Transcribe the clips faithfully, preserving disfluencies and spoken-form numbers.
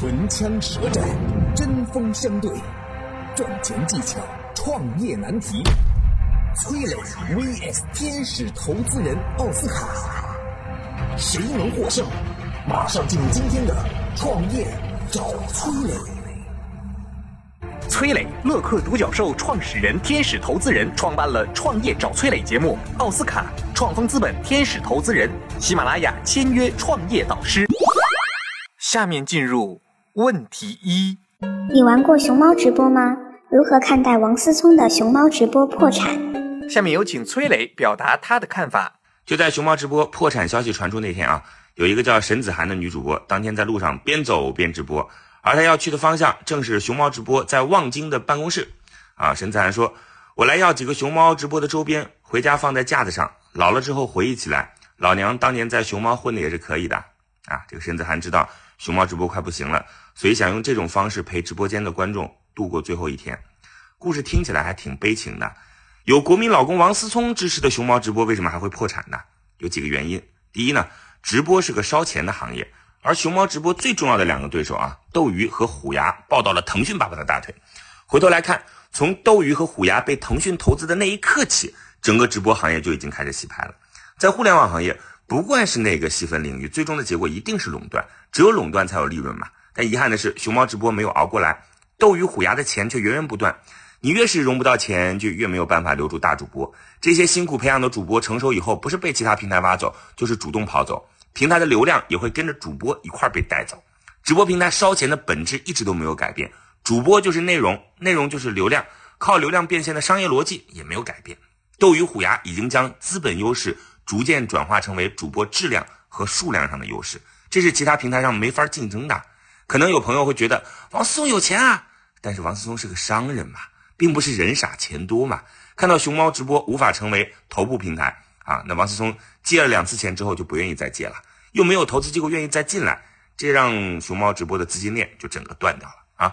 唇枪舌战，针锋相对，赚钱技巧，创业难题。崔磊 V S 天使投资人奥斯卡，谁能获胜？马上进入今天的创业找崔磊。崔磊，乐客独角兽创始人、天使投资人，创办了《创业找崔磊》节目。奥斯卡，创丰资本天使投资人，喜马拉雅签约创业导师。下面进入问题一：你玩过熊猫直播吗？如何看待王思聪的熊猫直播破产？下面有请崔磊表达他的看法。就在熊猫直播破产消息传出那天啊，有一个叫沈子涵的女主播，当天在路上边走边直播。而他要去的方向正是熊猫直播在望京的办公室啊。沈子涵说，我来要几个熊猫直播的周边，回家放在架子上，老了之后回忆起来，老娘当年在熊猫混的也是可以的啊。这个沈子涵知道熊猫直播快不行了，所以想用这种方式陪直播间的观众度过最后一天。故事听起来还挺悲情的。有国民老公王思聪支持的熊猫直播为什么还会破产呢？有几个原因。第一呢，直播是个烧钱的行业，而熊猫直播最重要的两个对手啊，斗鱼和虎牙抱到了腾讯爸爸的大腿。回头来看，从斗鱼和虎牙被腾讯投资的那一刻起，整个直播行业就已经开始洗牌了。在互联网行业，不管是哪个细分领域，最终的结果一定是垄断，只有垄断才有利润嘛。但遗憾的是，熊猫直播没有熬过来，斗鱼虎牙的钱却源源不断。你越是融不到钱，就越没有办法留住大主播。这些辛苦培养的主播成熟以后，不是被其他平台挖走，就是主动跑走。平台的流量也会跟着主播一块被带走。直播平台烧钱的本质一直都没有改变，主播就是内容，内容就是流量，靠流量变现的商业逻辑也没有改变。斗鱼虎牙已经将资本优势逐渐转化成为主播质量和数量上的优势，这是其他平台上没法竞争的。可能有朋友会觉得王思聪有钱啊，但是王思聪是个商人嘛，并不是人傻钱多嘛。看到熊猫直播无法成为头部平台啊，那王思聪借了两次钱之后就不愿意再借了，又没有投资机构愿意再进来，这让熊猫直播的资金链就整个断掉了啊。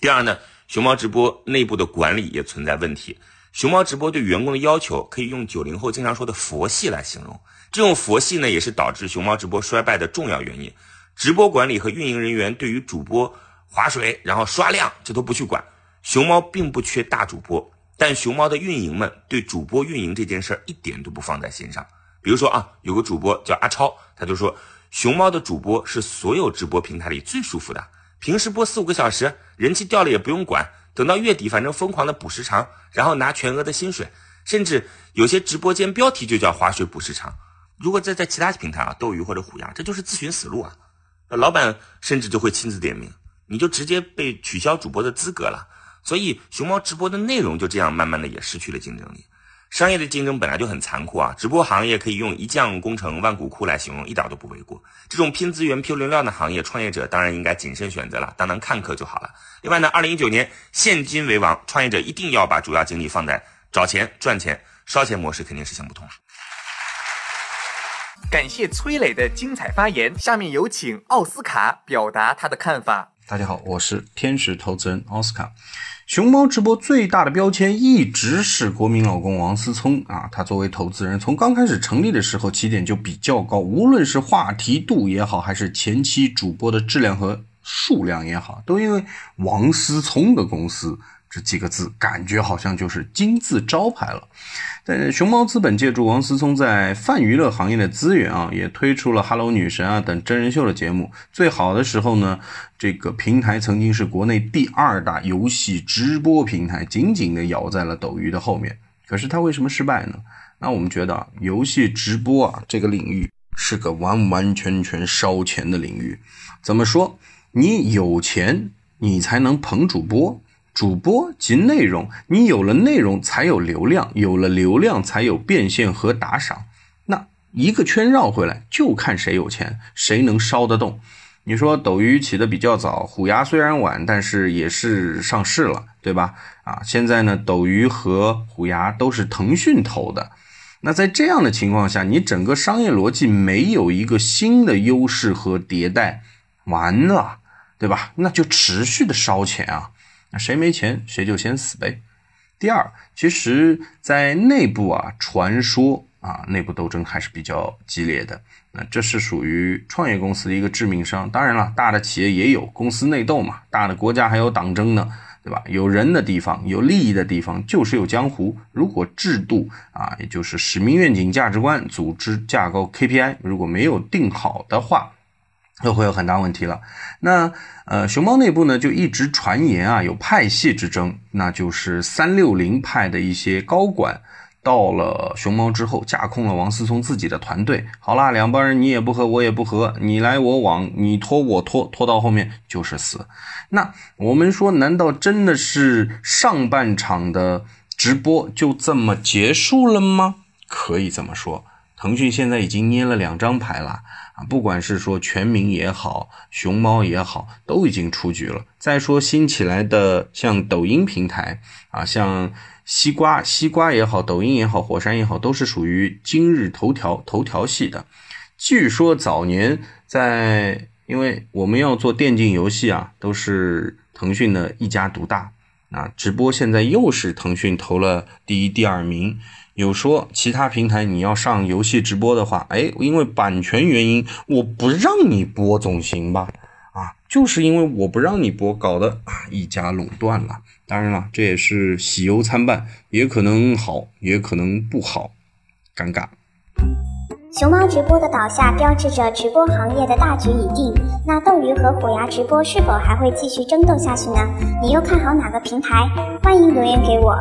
第二呢，熊猫直播内部的管理也存在问题。熊猫直播对员工的要求可以用九零后经常说的佛系来形容，这种佛系呢也是导致熊猫直播衰败的重要原因。直播管理和运营人员对于主播划水然后刷量这都不去管。熊猫并不缺大主播，但熊猫的运营们对主播运营这件事儿一点都不放在心上。比如说啊，有个主播叫阿超，他就说熊猫的主播是所有直播平台里最舒服的，平时播四五个小时，人气掉了也不用管，等到月底反正疯狂的补时长，然后拿全额的薪水，甚至有些直播间标题就叫划水补时长。如果这在其他平台啊，斗鱼或者虎牙，这就是自寻死路啊。老板甚至就会亲自点名，你就直接被取消主播的资格了。所以熊猫直播的内容就这样慢慢的也失去了竞争力。商业的竞争本来就很残酷啊，直播行业可以用一将功成万骨枯来形容，一点都不为过。这种拼资源拼流量的行业，创业者当然应该谨慎选择了，当当看客就好了。另外呢，二零一九年现金为王，创业者一定要把主要精力放在找钱赚钱，烧钱模式肯定是行不通了。感谢崔磊的精彩发言，下面有请奥斯卡表达他的看法。大家好，我是天使投资人奥斯卡。熊猫直播最大的标签一直是国民老公王思聪啊，他作为投资人，从刚开始成立的时候起点就比较高，无论是话题度也好，还是前期主播的质量和数量也好，都因为王思聪的公司这几个字感觉好像就是金字招牌了。但熊猫资本借助王思聪在泛娱乐行业的资源啊，也推出了哈喽女神啊等真人秀的节目。最好的时候呢，这个平台曾经是国内第二大游戏直播平台，紧紧的咬在了斗鱼的后面。可是它为什么失败呢？那我们觉得啊，游戏直播啊这个领域是个完完全全烧钱的领域。怎么说？你有钱你才能捧主播，主播及内容，你有了内容才有流量，有了流量才有变现和打赏。那一个圈绕回来，就看谁有钱，谁能烧得动。你说斗鱼起得比较早，虎牙虽然晚，但是也是上市了，对吧？啊，现在呢，斗鱼和虎牙都是腾讯投的。那在这样的情况下，你整个商业逻辑没有一个新的优势和迭代，完了，对吧？那就持续的烧钱啊。那谁没钱谁就先死呗。第二，其实在内部啊，传说啊，内部斗争还是比较激烈的。那这是属于创业公司的一个致命伤。当然了，大的企业也有公司内斗嘛，大的国家还有党争呢，对吧？有人的地方，有利益的地方，就是有江湖。如果制度啊，也就是使命、愿景、价值观、组织架构、K P I， 如果没有定好的话，又会有很大问题了。那呃，熊猫内部呢，就一直传言啊有派系之争，那就是三六零派的一些高管到了熊猫之后，架空了王思聪自己的团队。好啦，两帮人你也不和我也不和，你来我往，你拖我拖，拖到后面就是死。那我们说，难道真的是上半场的直播就这么结束了吗？可以这么说，腾讯现在已经捏了两张牌了。不管是说全民也好，熊猫也好，都已经出局了。再说新起来的像抖音平台啊，像西瓜西瓜也好，抖音也好，火山也好，都是属于今日头条头条系的。据说早年在，因为我们要做电竞游戏啊，都是腾讯的一家独大。啊，直播现在又是腾讯投了第一、第二名。有说其他平台你要上游戏直播的话，哎，因为版权原因我不让你播总行吧？啊，就是因为我不让你播，搞得一家垄断了。当然了，这也是喜忧参半，也可能好，也可能不好，尴尬。熊猫直播的倒下标志着直播行业的大局已定，那斗鱼和虎牙直播是否还会继续争斗下去呢？你又看好哪个平台？欢迎留言给我。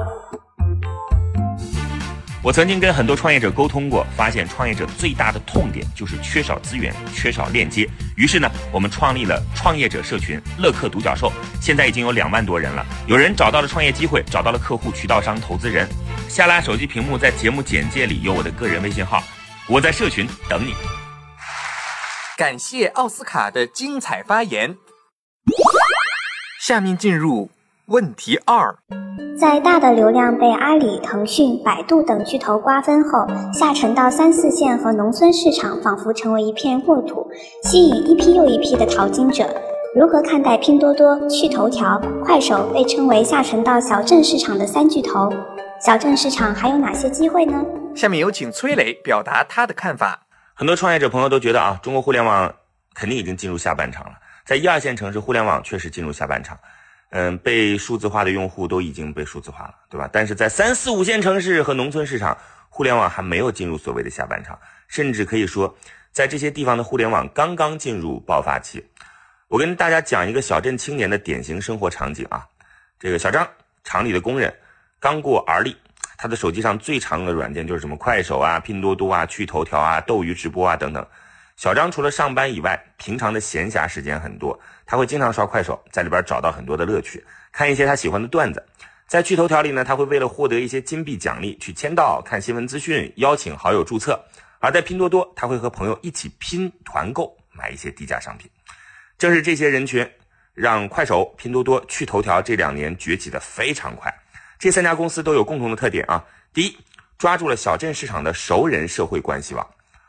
我曾经跟很多创业者沟通过，发现创业者最大的痛点就是缺少资源，缺少链接。于是呢，我们创立了创业者社群乐客独角兽，现在已经有两万多人了。有人找到了创业机会，找到了客户、渠道商、投资人。下拉手机屏幕，在节目简介里有我的个人微信号。我在社群等你。感谢奥斯卡的精彩发言。下面进入问题二。在大的流量被阿里、腾讯、百度等巨头瓜分后，下沉到三四线和农村市场仿佛成为一片沃土，吸引一批又一批的淘金者。如何看待拼多多、趣头条、快手被称为下沉到小镇市场的三巨头？小镇市场还有哪些机会呢？下面有请崔磊表达他的看法。很多创业者朋友都觉得啊，中国互联网肯定已经进入下半场了。在一二线城市，互联网确实进入下半场，嗯，被数字化的用户都已经被数字化了，对吧？但是在三四五线城市和农村市场，互联网还没有进入所谓的下半场，甚至可以说，在这些地方的互联网刚刚进入爆发期。我跟大家讲一个小镇青年的典型生活场景啊，这个小张，厂里的工人。刚过而立，他的手机上最常用的软件就是什么快手啊、拼多多啊、趣头条啊、斗鱼直播啊等等。小张除了上班以外，平常的闲暇时间很多，他会经常刷快手，在里边找到很多的乐趣，看一些他喜欢的段子。在趣头条里呢，他会为了获得一些金币奖励去签到、看新闻资讯、邀请好友注册。而在拼多多，他会和朋友一起拼团购，买一些低价商品。正是这些人群让快手、拼多多、趣头条这两年崛起的非常快。这三家公司都有共同的特点啊。第一，抓住了小镇市场的熟人社会关系网。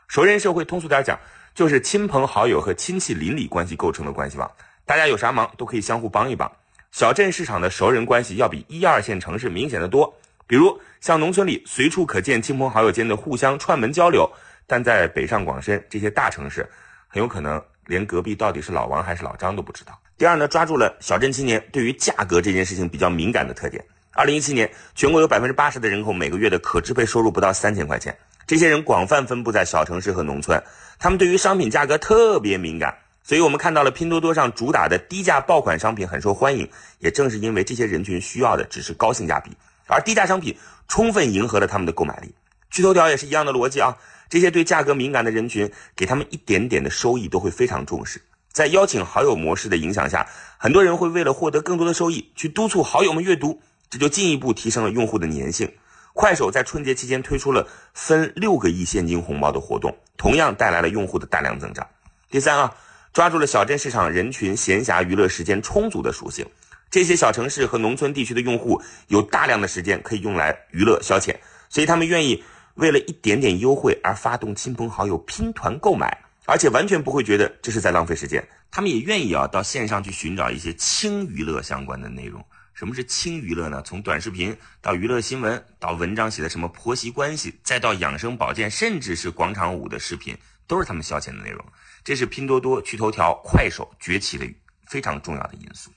熟人社会通俗点讲，就是亲朋好友和亲戚邻里关系构成的关系网。大家有啥忙都可以相互帮一帮。小镇市场的熟人关系要比一二线城市明显的多。比如像农村里随处可见亲朋好友间的互相串门交流，但在北上广深这些大城市，很有可能连隔壁到底是老王还是老张都不知道。第二呢，抓住了小镇青年对于价格这件事情比较敏感的特点。二零一七年，全国有 百分之八十 的人口每个月的可支配收入不到三千块钱。这些人广泛分布在小城市和农村，他们对于商品价格特别敏感，所以我们看到了拼多多上主打的低价爆款商品很受欢迎，也正是因为这些人群需要的只是高性价比，而低价商品充分迎合了他们的购买力。趣头条也是一样的逻辑啊，这些对价格敏感的人群，给他们一点点的收益都会非常重视。在邀请好友模式的影响下，很多人会为了获得更多的收益，去督促好友们阅读，这就进一步提升了用户的粘性。快手在春节期间推出了分六个亿现金红包的活动，同样带来了用户的大量增长。第三啊，抓住了小镇市场人群闲暇娱乐时间充足的属性。这些小城市和农村地区的用户有大量的时间可以用来娱乐消遣，所以他们愿意为了一点点优惠而发动亲朋好友拼团购买，而且完全不会觉得这是在浪费时间。他们也愿意啊到线上去寻找一些轻娱乐相关的内容。什么是轻娱乐呢？从短视频到娱乐新闻，到文章写的什么婆媳关系，再到养生保健，甚至是广场舞的视频，都是他们消遣的内容。这是拼多多、趣头条、快手崛起的非常重要的因素。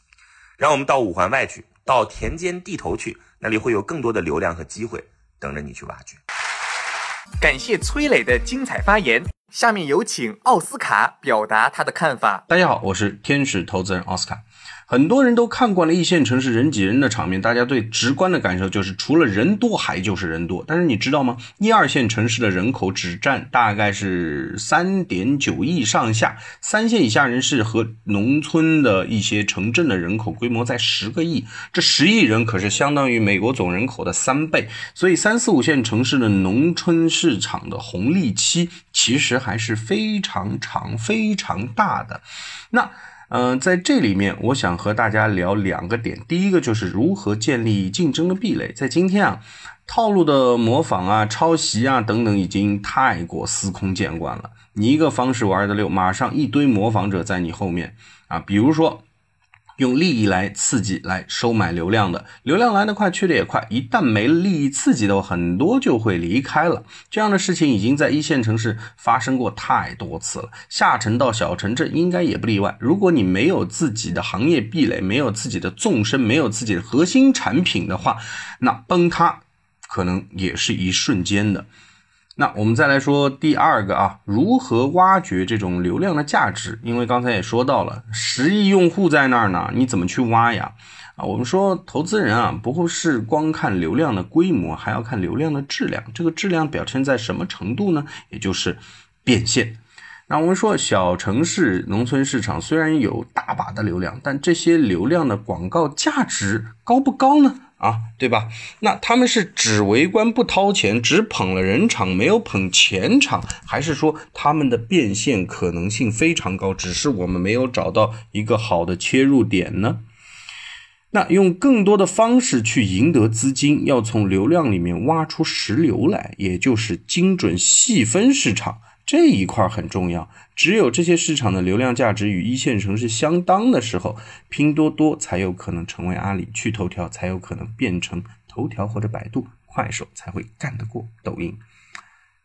然后我们到五环外去，到田间地头去，那里会有更多的流量和机会等着你去挖掘。感谢崔磊的精彩发言，下面有请奥斯卡表达他的看法。大家好，我是天使投资人奥斯卡。很多人都看惯了一线城市人挤人的场面，大家最直观的感受就是除了人多还就是人多。但是你知道吗？一二线城市的人口只占大概是 三点九亿上下，三线以下人士和农村的一些城镇的人口规模在十个亿，这十亿人可是相当于美国总人口的三倍。所以三四五线城市的农村市场的红利期其实还是非常长非常大的。那嗯、呃，在这里面我想和大家聊两个点。第一个就是如何建立竞争的壁垒。在今天啊，套路的模仿啊、抄袭啊等等已经太过司空见惯了。你一个方式玩得溜，马上一堆模仿者在你后面啊。比如说用利益来刺激来收买流量的，流量来得快去得也快，一旦没了利益刺激的很多就会离开了。这样的事情已经在一线城市发生过太多次了，下沉到小城镇应该也不例外。如果你没有自己的行业壁垒，没有自己的纵深，没有自己的核心产品的话，那崩塌可能也是一瞬间的。那我们再来说第二个啊，如何挖掘这种流量的价值。因为刚才也说到了，十亿用户在那儿呢，你怎么去挖呀？啊，我们说投资人啊，不会是光看流量的规模，还要看流量的质量。这个质量表现在什么程度呢？也就是变现。那我们说小城市农村市场虽然有大把的流量，但这些流量的广告价值高不高呢？啊，对吧？那他们是只围观不掏钱，只捧了人场，没有捧钱场，还是说他们的变现可能性非常高，只是我们没有找到一个好的切入点呢？那用更多的方式去赢得资金，要从流量里面挖出石流来，也就是精准细分市场。这一块很重要，只有这些市场的流量价值与一线城市相当的时候，拼多多才有可能成为阿里，趣头条才有可能变成头条或者百度，快手才会干得过抖音。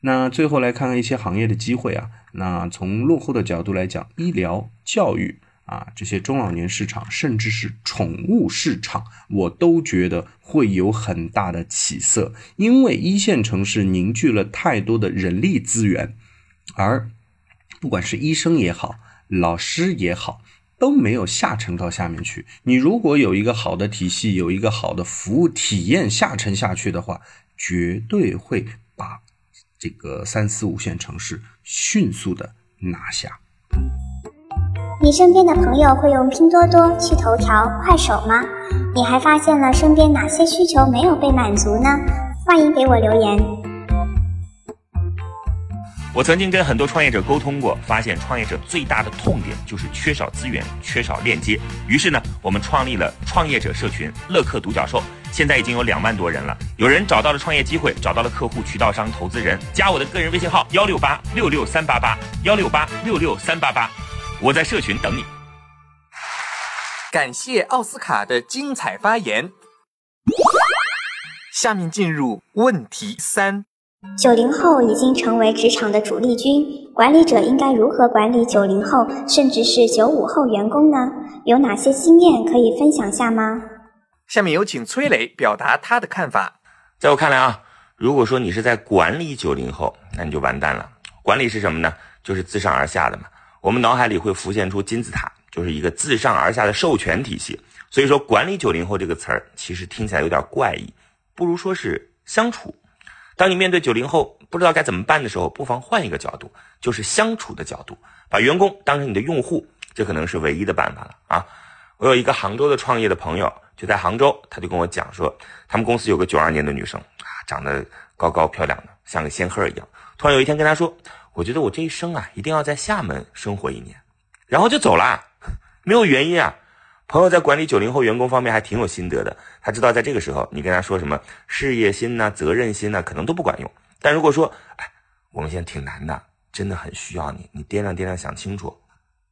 那最后来看看一些行业的机会啊。那从落后的角度来讲，医疗、教育啊，这些中老年市场，甚至是宠物市场，我都觉得会有很大的起色，因为一线城市凝聚了太多的人力资源。而不管是医生也好，老师也好，都没有下沉到下面去。你如果有一个好的体系，有一个好的服务体验，下沉下去的话，绝对会把这个三四五线城市迅速的拿下。你身边的朋友会用拼多多、趣头条、快手吗？你还发现了身边哪些需求没有被满足呢？欢迎给我留言。我曾经跟很多创业者沟通过，发现创业者最大的痛点就是缺少资源，缺少链接。于是呢，我们创立了创业者社群乐客独角兽，现在已经有两万多人了。有人找到了创业机会，找到了客户、渠道商、投资人。加我的个人微信号一六八六六三八八，幺六八六六三八八，我在社群等你。感谢奥斯卡的精彩发言。下面进入问题三。九零后已经成为职场的主力军，管理者应该如何管理九零后，甚至是九五后员工呢？有哪些经验可以分享下吗？下面有请崔磊表达他的看法。在我看来啊，如果说你是在管理九零后，那你就完蛋了。管理是什么呢？就是自上而下的嘛。我们脑海里会浮现出金字塔，就是一个自上而下的授权体系。所以说，管理九零后这个词儿，其实听起来有点怪异，不如说是相处。当你面对九零后不知道该怎么办的时候，不妨换一个角度，就是相处的角度，把员工当成你的用户，这可能是唯一的办法了啊！我有一个杭州的创业的朋友，就在杭州，他就跟我讲说，他们公司有个九二年的女生啊，长得高高漂亮的，像个仙鹤一样。突然有一天跟他说，我觉得我这一生啊，一定要在厦门生活一年，然后就走了，没有原因啊。朋友在管理九零后员工方面还挺有心得的，他知道在这个时候你跟他说什么事业心呐、啊、责任心呐、啊，可能都不管用。但如果说，哎，我们现在挺难的，真的很需要你，你掂量掂量想清楚，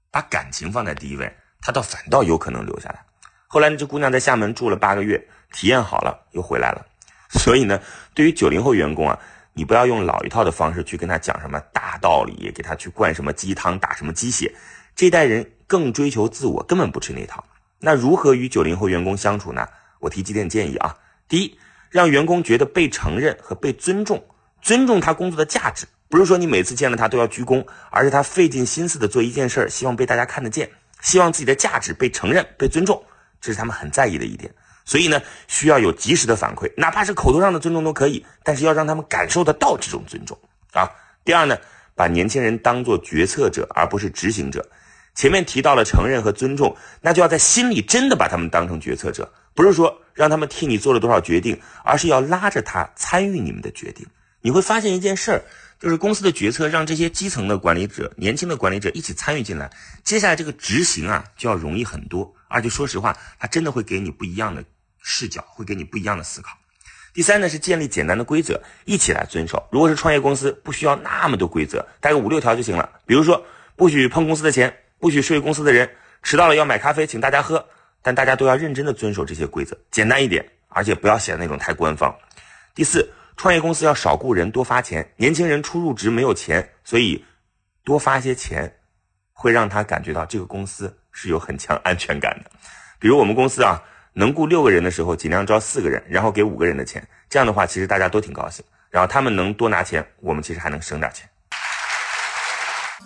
把感情放在第一位，他倒反倒有可能留下来。后来这姑娘在厦门住了八个月，体验好了又回来了。所以呢，对于九零后员工啊，你不要用老一套的方式去跟他讲什么大道理，给他去灌什么鸡汤，打什么鸡血。这代人更追求自我，根本不吃那套。那如何与九零后员工相处呢？我提几点建议啊。第一，让员工觉得被承认和被尊重，尊重他工作的价值，不是说你每次见了他都要鞠躬，而是他费尽心思的做一件事，希望被大家看得见，希望自己的价值被承认、被尊重，这是他们很在意的一点。所以呢，需要有及时的反馈，哪怕是口头上的尊重都可以，但是要让他们感受得到这种尊重啊。第二呢，把年轻人当作决策者，而不是执行者。前面提到了承认和尊重，那就要在心里真的把他们当成决策者，不是说让他们替你做了多少决定，而是要拉着他参与你们的决定。你会发现一件事儿，就是公司的决策让这些基层的管理者、年轻的管理者一起参与进来，接下来这个执行啊就要容易很多，而且说实话，他真的会给你不一样的视角，会给你不一样的思考。第三呢，是建立简单的规则，一起来遵守。如果是创业公司，不需要那么多规则，大概五六条就行了。比如说，不许碰公司的钱，不许睡公司的人，迟到了要买咖啡请大家喝，但大家都要认真的遵守这些规则，简单一点，而且不要写的那种太官方。第四，创业公司要少雇人多发钱，年轻人初入职没有钱，所以多发些钱会让他感觉到这个公司是有很强安全感的。比如我们公司啊，能雇六个人的时候尽量招四个人，然后给五个人的钱，这样的话其实大家都挺高兴，然后他们能多拿钱，我们其实还能省点钱。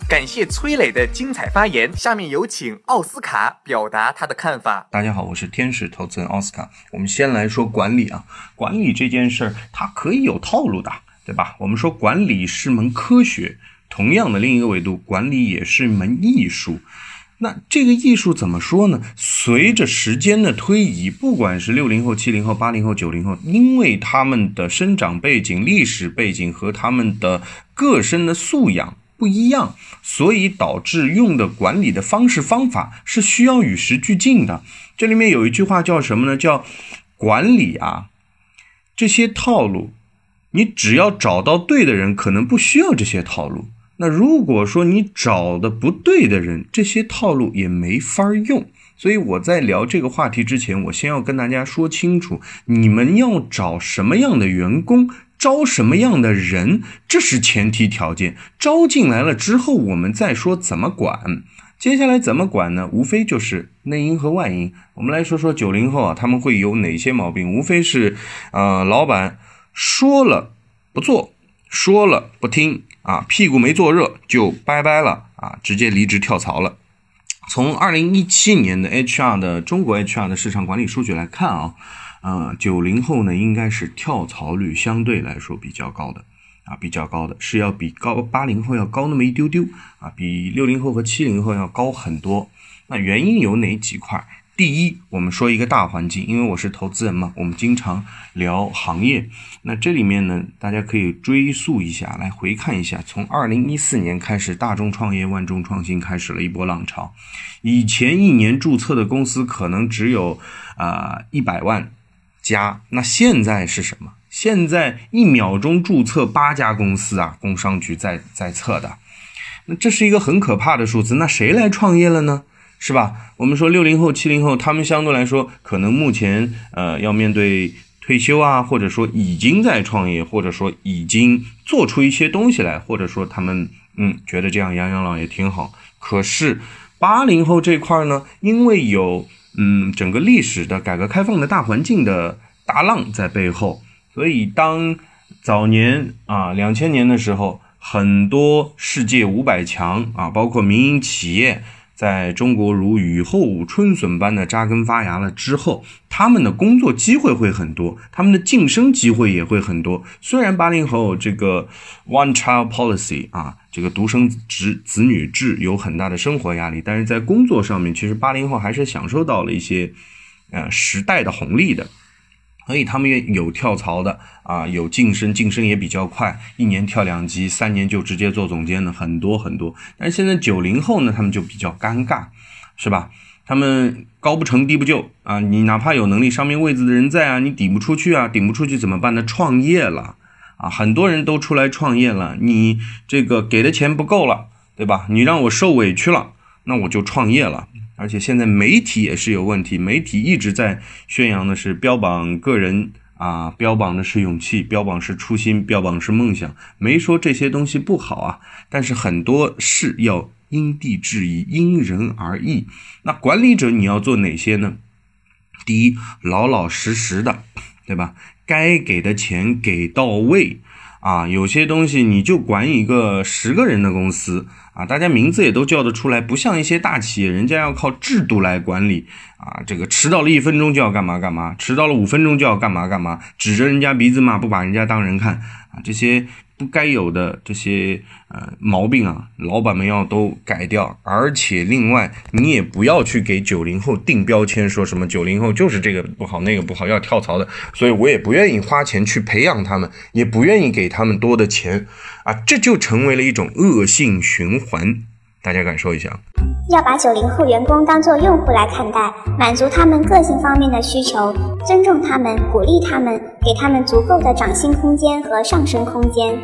感谢崔磊的精彩发言，下面有请奥斯卡表达他的看法。大家好，我是天使投资人奥斯卡。我们先来说管理啊，管理这件事儿，它可以有套路的，对吧？我们说管理是门科学，同样的另一个维度，管理也是门艺术。那这个艺术怎么说呢？随着时间的推移，不管是六零后、七零后、八零后、九零后，因为他们的生长背景、历史背景和他们的个身的素养不一样，所以导致用的管理的方式方法是需要与时俱进的。这里面有一句话叫什么呢？叫管理啊，这些套路，你只要找到对的人，可能不需要这些套路。那如果说你找的不对的人，这些套路也没法用。所以我在聊这个话题之前，我先要跟大家说清楚，你们要找什么样的员工，招什么样的人，这是前提条件。招进来了之后，我们再说怎么管。接下来怎么管呢？无非就是内因和外因。我们来说说九零后啊，他们会有哪些毛病？无非是呃，老板说了不做，说了不听啊，屁股没坐热就拜拜了啊，直接离职跳槽了。从二零一七年的 H R 的中国 H R 的市场管理数据来看啊，呃 ,九零 后呢应该是跳槽率相对来说比较高的啊，比较高的是要比高八零后要高那么一丢丢啊，比六零后和七零后要高很多。那原因有哪几块？第一，我们说一个大环境，因为我是投资人嘛，我们经常聊行业。那这里面呢，大家可以追溯一下，来回看一下，从二零一四年开始，大众创业、万众创新开始了一波浪潮。以前一年注册的公司可能只有啊一百万。加，那现在是什么？现在一秒钟注册八家公司啊，工商局在在测的，那这是一个很可怕的数字。那谁来创业了呢？是吧？我们说六零后、七零后，他们相对来说可能目前呃要面对退休啊，或者说已经在创业，或者说已经做出一些东西来，或者说他们嗯觉得这样养养老也挺好。可是八零后这块呢，因为有嗯，整个历史的改革开放的大环境的大浪在背后，所以当早年啊两千年的时候，很多世界五百强啊，包括民营企业在中国如雨后春笋般的扎根发芽了之后，他们的工作机会会很多，他们的晋升机会也会很多。虽然八零后这个 one child policy 啊，这个独生子子女制有很大的生活压力，但是在工作上面，其实八零后还是享受到了一些呃时代的红利的，所以他们也有跳槽的啊，有晋升，晋升也比较快，一年跳两级，三年就直接做总监的很多很多。但是现在九零后呢，他们就比较尴尬，是吧？他们高不成低不就啊，你哪怕有能力，上面位子的人在啊，你抵不出去啊，顶不出去怎么办呢？创业了。啊，很多人都出来创业了，你这个给的钱不够了，对吧？你让我受委屈了，那我就创业了。而且现在媒体也是有问题，媒体一直在宣扬的是标榜个人啊，标榜的是勇气，标榜是初心，标榜是梦想，没说这些东西不好啊，但是很多事要因地制宜，因人而异。那管理者你要做哪些呢？第一，老老实实的，对吧？该给的钱给到位啊，有些东西你就管一个十个人的公司啊，大家名字也都叫得出来，不像一些大企业，人家要靠制度来管理啊，这个迟到了一分钟就要干嘛干嘛，迟到了五分钟就要干嘛干嘛，指着人家鼻子骂，不把人家当人看啊，这些不该有的这些呃毛病啊，老板们要都改掉。而且另外你也不要去给九零后定标签，说什么九零后就是这个不好那个不好要跳槽的，所以我也不愿意花钱去培养他们，也不愿意给他们多的钱啊，这就成为了一种恶性循环。大家感受一下，要把九零后员工当作用户来看待，满足他们个性方面的需求，尊重他们，鼓励他们，给他们足够的涨薪空间和上升空间。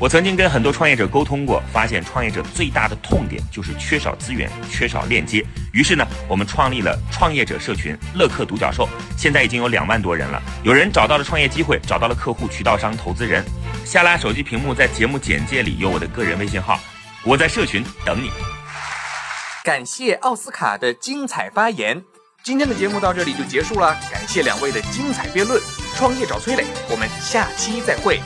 我曾经跟很多创业者沟通过，发现创业者最大的痛点就是缺少资源，缺少链接。于是呢，我们创立了创业者社群乐客独角兽，现在已经有两万多人了。有人找到了创业机会，找到了客户、渠道商、投资人。下拉手机屏幕，在节目简介里有我的个人微信号，我在社群等你。感谢奥斯卡的精彩发言，今天的节目到这里就结束了，感谢两位的精彩辩论。创业找崔磊，我们下期再会。